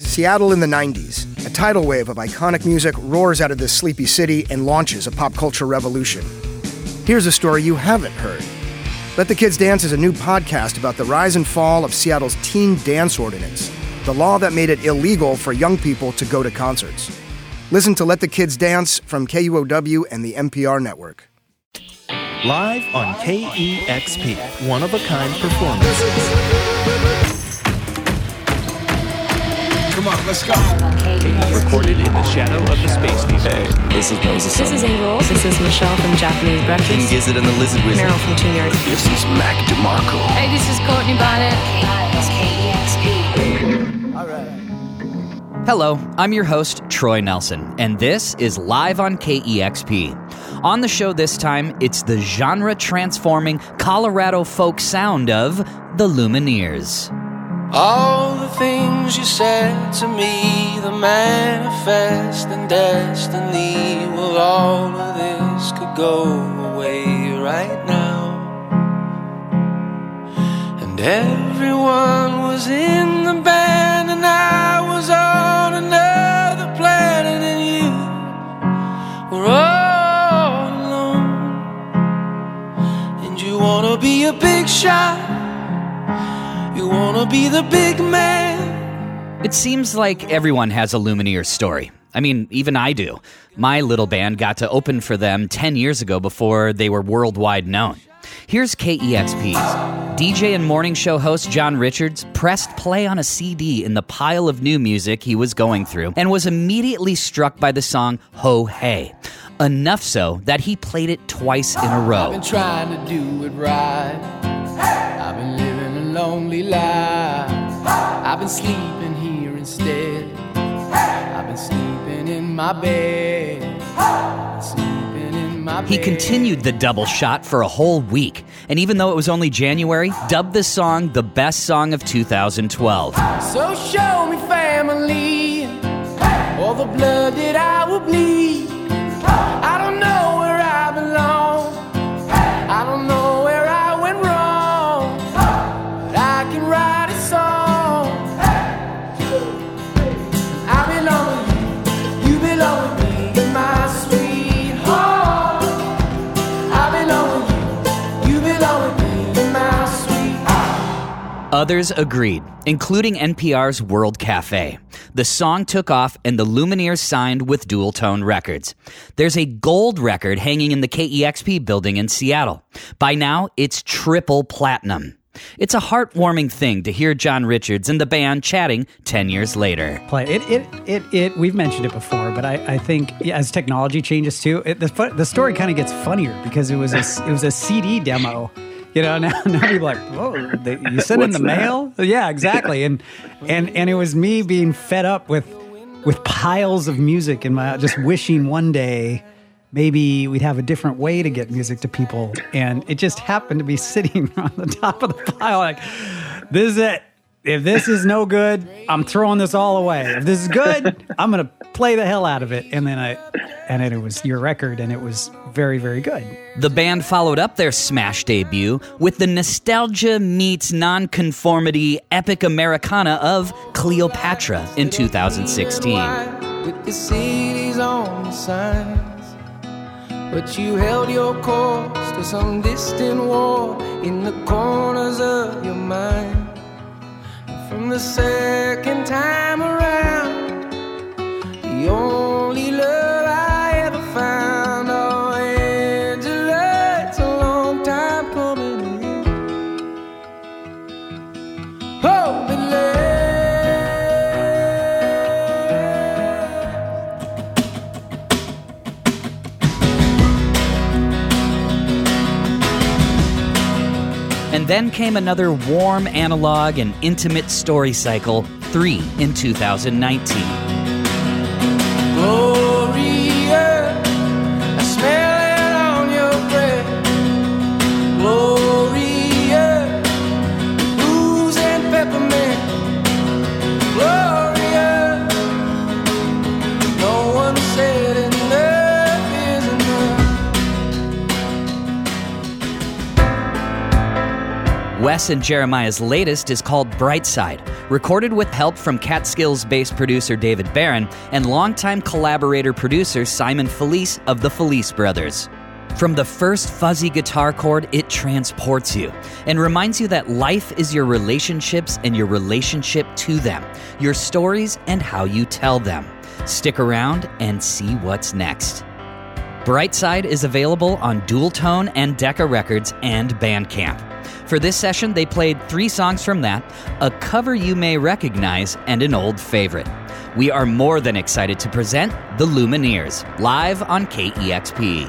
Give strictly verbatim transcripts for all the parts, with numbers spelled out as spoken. Seattle in the nineties. A tidal wave of iconic music roars out of this sleepy city and launches a pop culture revolution. Here's a story you haven't heard. Let the Kids Dance is a new podcast about the rise and fall of Seattle's teen dance ordinance, the law that made it illegal for young people to go to concerts. Listen to Let the Kids Dance from K U O W and the N P R Network. Live on K E X P, one-of-a-kind performances. Come on, let's go. Recorded in the shadow of the space station. Hey, this is Moses. This is Angel. This is Michelle from Japanese Breakfast. King Gizzard and the Lizard Wizard. Meryl from Tuyus. This is Mac DeMarco. Hey, this is Courtney Barnett. K E X P. All right. Hello, I'm your host, Troy Nelson, and this is Live on K E X P. On the show this time, it's the genre-transforming Colorado folk sound of The Lumineers. All the things you said to me, the manifest and destiny. Well, all of this could go away right now. And everyone was in the band, and I was on another planet, and you were all alone. And you wanna be a big shot, you wanna be the big man. It seems like everyone has a Lumineers story. I mean, even I do. My little band got to open for them ten years ago before they were worldwide known. Here's K E X P's D J and morning show host John Richards pressed play on a C D in the pile of new music he was going through and was immediately struck by the song Ho Hey. Enough so that he played it twice in a row. I've been trying to do it right. Hey! I've been living lonely life. I've been sleeping here instead. I've been sleeping in my bed. Sleeping in my bed. He continued the double shot for a whole week, and even though it was only January, dubbed the song the best song of two thousand twelve. So show me family, all the blood that I will bleed. I don't know where I belong. I don't know. Others agreed, including N P R's World Cafe. The song took off, and the Lumineers signed with Dualtone Records. There's a gold record hanging in the K E X P building in Seattle. By now, it's triple platinum. It's a heartwarming thing to hear John Richards and the band chatting ten years later. It, it, it, it, we've mentioned it before, but I, I think yeah, as technology changes too, it, the, the story kind of gets funnier because it was a, it was a C D demo. You know, now, now people are like, whoa, they, you sent in the that? mail? Yeah, exactly. Yeah. And and and it was me being fed up with with piles of music in my, just wishing one day maybe we'd have a different way to get music to people. And it just happened to be sitting on the top of the pile like, this is it. If this is no good, I'm throwing this all away. If this is good, I'm going to play the hell out of it. And then I, and then it was your record, and it was very, very good. The band followed up their smash debut with the nostalgia meets nonconformity epic Americana of Cleopatra in two thousand sixteen. With the cities on the signs, but you held your course to some distant war in the corners of your mind. From the second time around, the only love I ever found, oh Angela, it's a long time coming in. Oh, and then came another warm analog and intimate story cycle, three in two thousand nineteen. Gloria, I smell it on your breath. Gloria, booze and peppermint. Gloria, no one said enough is enough. Wes and Jeremiah's latest is called Brightside, recorded with help from Catskills-based producer David Barron and longtime collaborator producer Simon Felice of the Felice Brothers. From the first fuzzy guitar chord, it transports you and reminds you that life is your relationships and your relationship to them, your stories and how you tell them. Stick around and see what's next. Brightside is available on Dualtone and Decca Records and Bandcamp. For this session, they played three songs from that, a cover you may recognize, and an old favorite. We are more than excited to present The Lumineers, live on K E X P.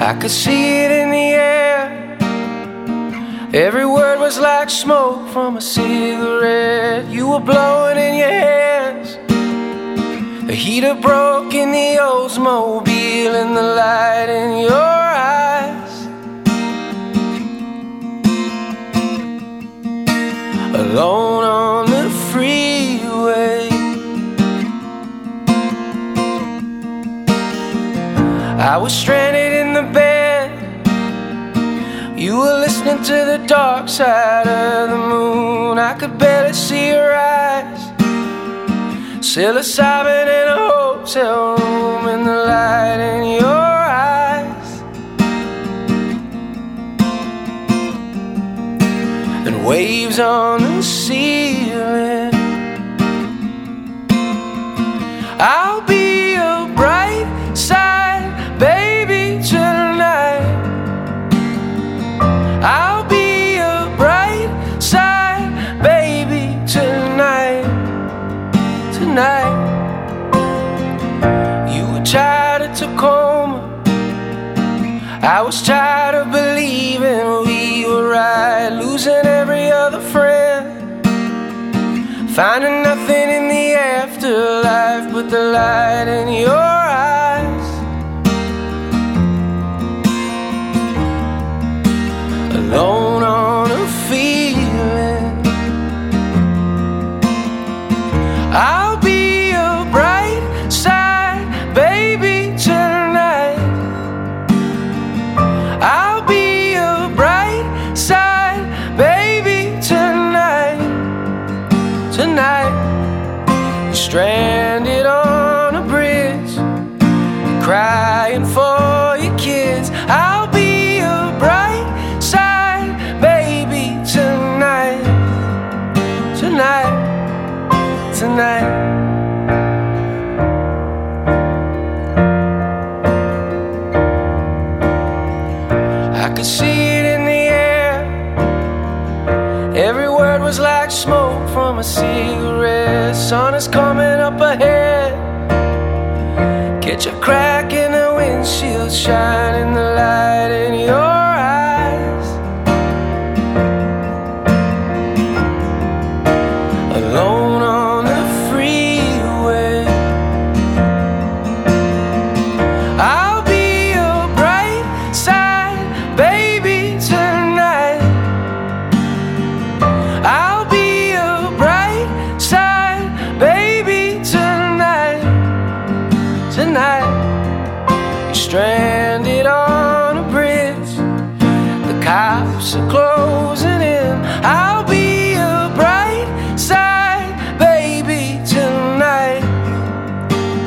I could see it in the air. Every word was like smoke from a cigarette. You were blowing in your hands. The heater broke in the Oldsmobile and the light in your eyes. Alone on the freeway, I was stranded in the bed. You were listening to the dark side of the moon. I could barely see your eyes. Psilocybin in a hotel room and the light in your eyes. And waves on the ceiling. I'll be a bright side baby tonight. I'll be a bright side baby tonight. Tonight. You were tired of Tacoma, I was tired of believing we were right. Losing every other friend, finding nothing in the afterlife but the light in your eyes. Alone on a feeling. I'll be a bright side baby tonight. I'll be a bright side baby tonight. Tonight. You're stranded on a bridge, you're crying for your kids. I'll be a bright side tonight, tonight. I could see it in the air. Every word was like smoke from a cigarette. Sun is coming up ahead. Catch a crack in the windshield, shining the light in your eyes. Alone on the freeway, I'll be a bright side baby tonight. I'll be a bright side baby tonight. Tonight. You're stranded on a bridge, the cops are closing in. I'll be a bright side tonight,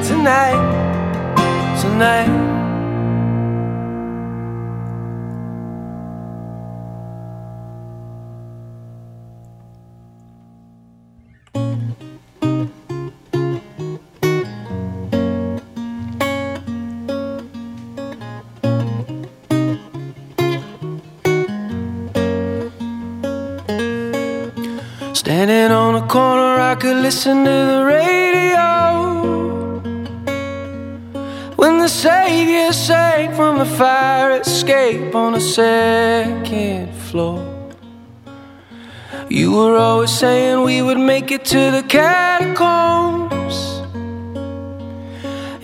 tonight. Standing on a corner, I could listen to the radio when the Savior sang from the fire escape on the second floor. You were always saying we would make it to the catacombs.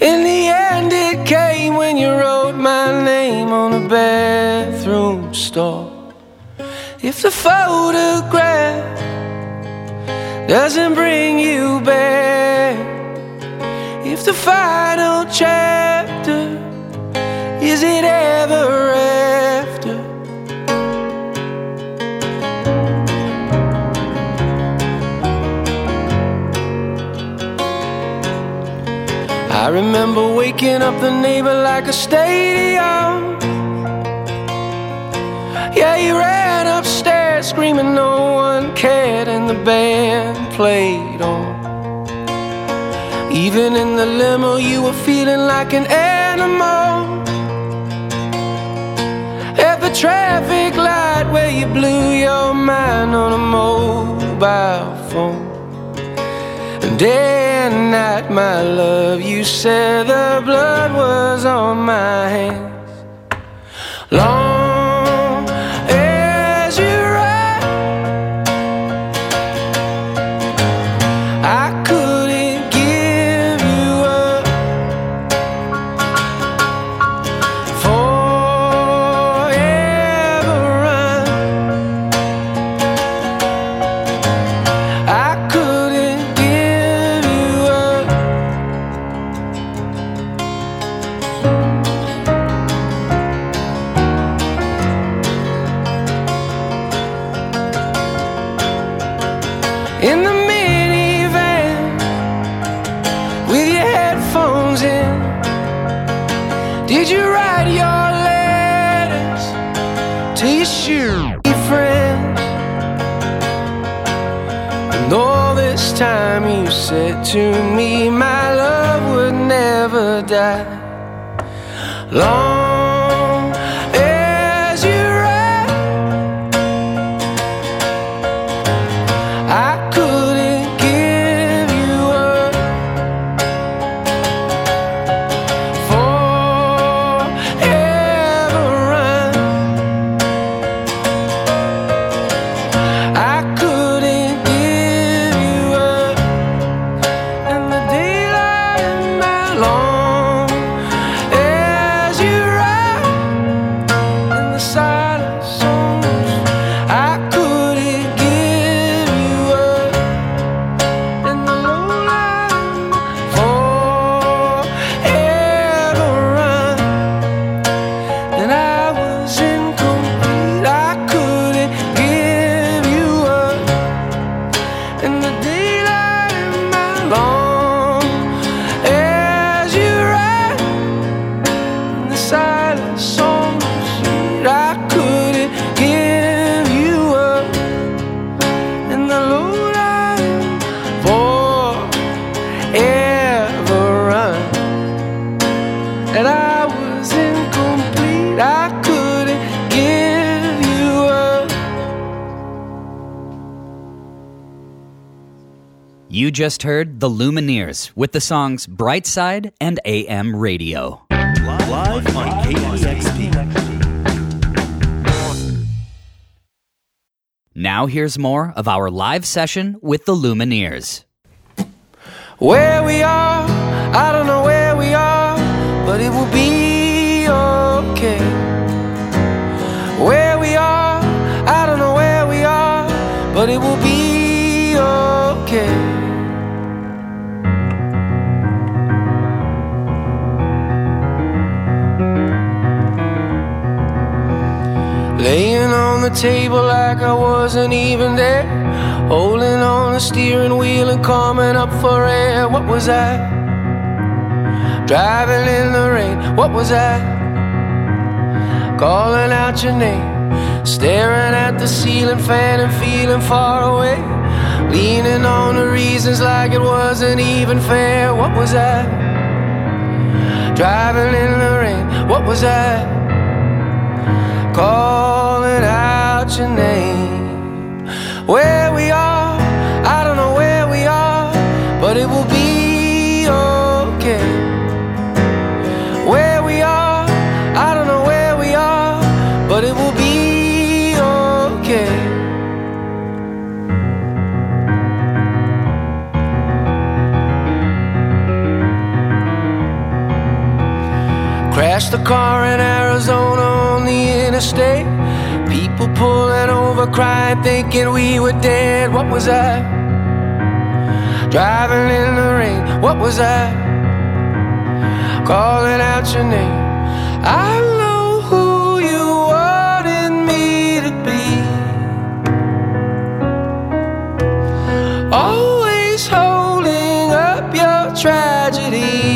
In the end it came when you wrote my name on the bathroom stall. If the photograph doesn't bring you back. If the final chapter is it ever after, I remember waking up the neighbor like a stadium. Yeah, he ran upstairs screaming no one cared, and the band played on. Even in the limo you were feeling like an animal. At the traffic light where you blew your mind on a mobile phone. And day and night, my love, you said the blood was on my hands. Long to me, my love would never die. Long You just heard The Lumineers with the songs Brightside and A M Radio. Live, live on K E X P. Now here's more of our live session with The Lumineers. Where we are, I don't know where we are, but it will be okay. Where we are, I don't know where we are, but it will be okay. Laying on the table like I wasn't even there, holding on the steering wheel and coming up for air. What was I? Driving in the rain. What was I? Calling out your name, staring at the ceiling fan and feeling far away, leaning on the reasons like it wasn't even fair. What was I? Driving in the rain. What was I? Calling out your name. Where we are, I don't know where we are, but it will be okay. Where we are, I don't know where we are, but it will be okay. Crashed the car in Arizona, stay. People pulling over, crying, thinking we were dead. What was I? driving in the rain. What was I? Calling out your name. I know who you wanted me to be. Always holding up your tragedy.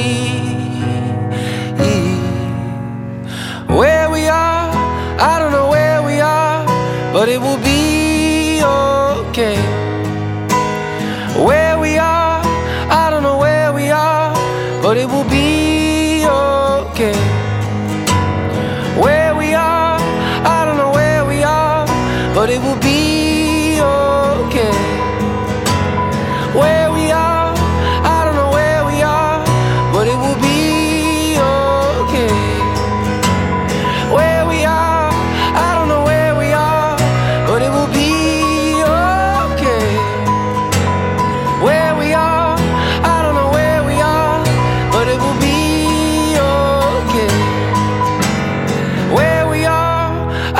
Where we are, I don't know where we are, but it will be okay. Where we are, I don't know where we are, but it will be okay. Where we are, I don't know where we are, but it will be okay. Where we are, I don't know where we are, but it will be okay. Where we are, I don't know where we are, but it will be okay. Where we are, I don't know where we are, but it will be okay. Where we are,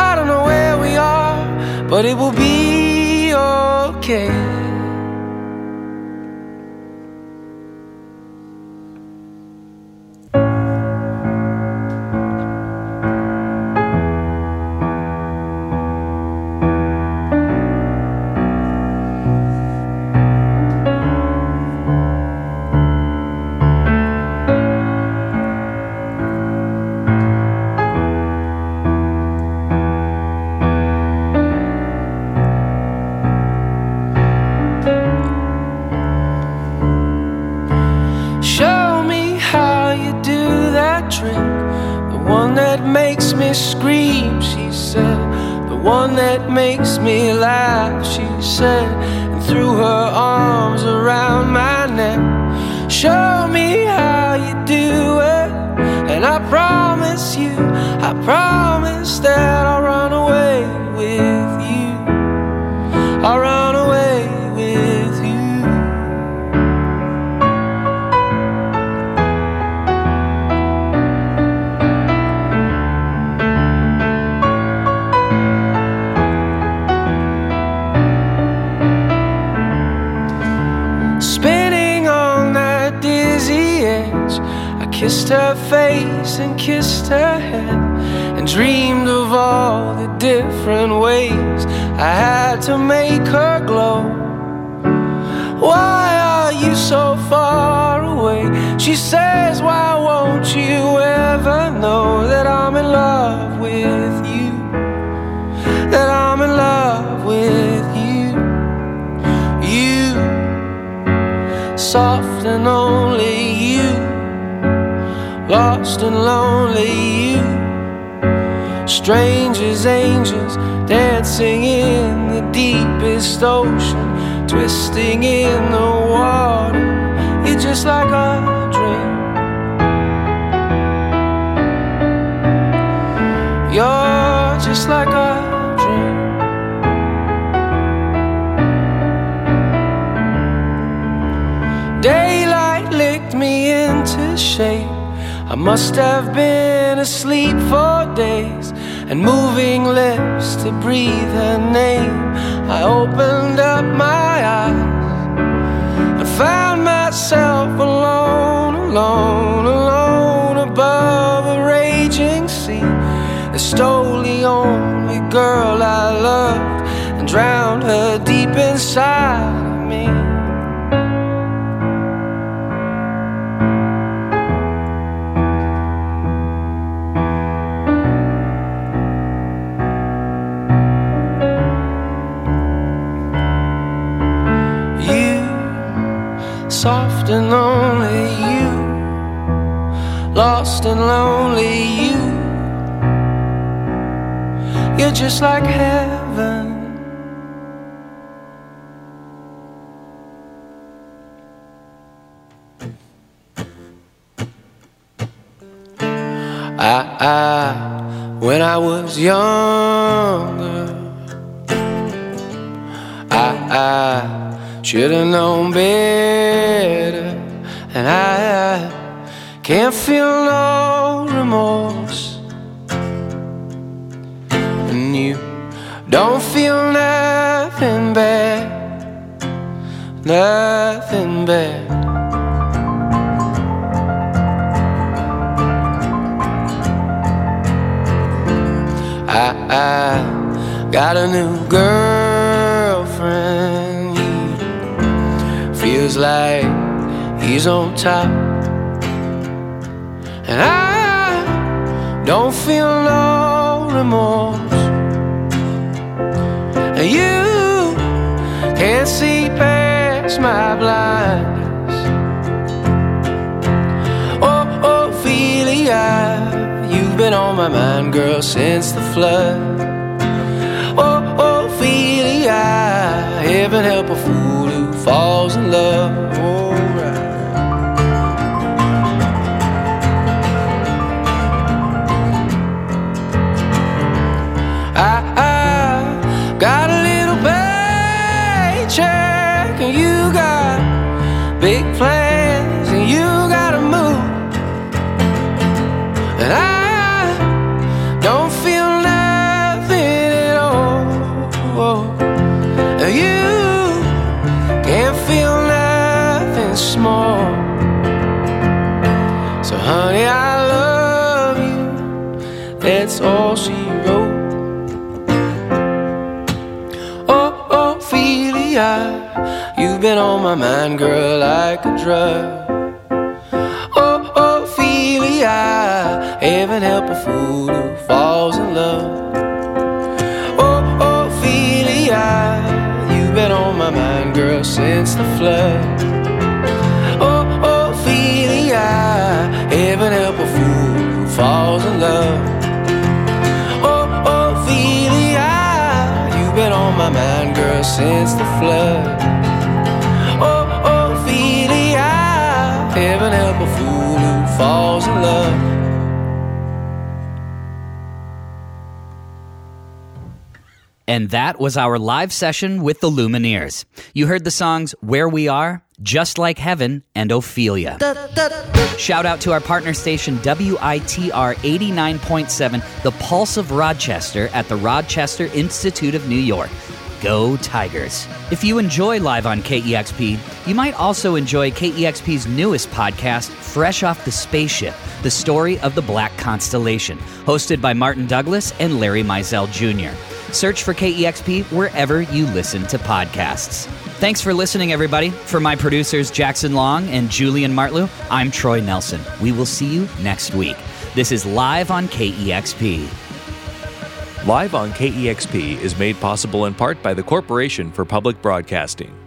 I don't know where we are, but it will be okay. nothing bad. I, I got a new girlfriend. He feels like he's on top, and I don't feel no remorse. And you can't see past my blindness. Oh, Ophelia, you've been on my mind, girl, since the flood. Oh, Ophelia, heaven help a fool who falls in love. Oh, right. I, I got a little bad check, and you got big plans, and you gotta move, and I don't feel nothing at all, and you can't feel nothing small. So honey, I love you, that's all she wrote. You've been on my mind, girl, like a drug. Oh, Ophelia, heaven help a fool who falls in love. Oh, Ophelia, you've been on my mind, girl, since the flood. Oh, Ophelia, heaven help a fool who falls in love. My mind, girl, since the flood. Oh, Ophelia, heaven help a fool who falls in love. And that was our live session with the Lumineers. You heard the songs Where We Are, Just Like Heaven, and Ophelia. Da, da, da. Shout out to our partner station, W I T R eighty-nine point seven, the Pulse of Rochester at the Rochester Institute of New York. Go Tigers. If you enjoy Live on K E X P, you might also enjoy K E X P's newest podcast, Fresh Off the Spaceship, the story of the Black Constellation, hosted by Martin Douglas and Larry Mizell Junior Search for K E X P wherever you listen to podcasts. Thanks for listening, everybody. For my producers, Jackson Long and Julian Martlew, I'm Troy Nelson. We will see you next week. This is Live on K E X P. Live on K E X P is made possible in part by the Corporation for Public Broadcasting.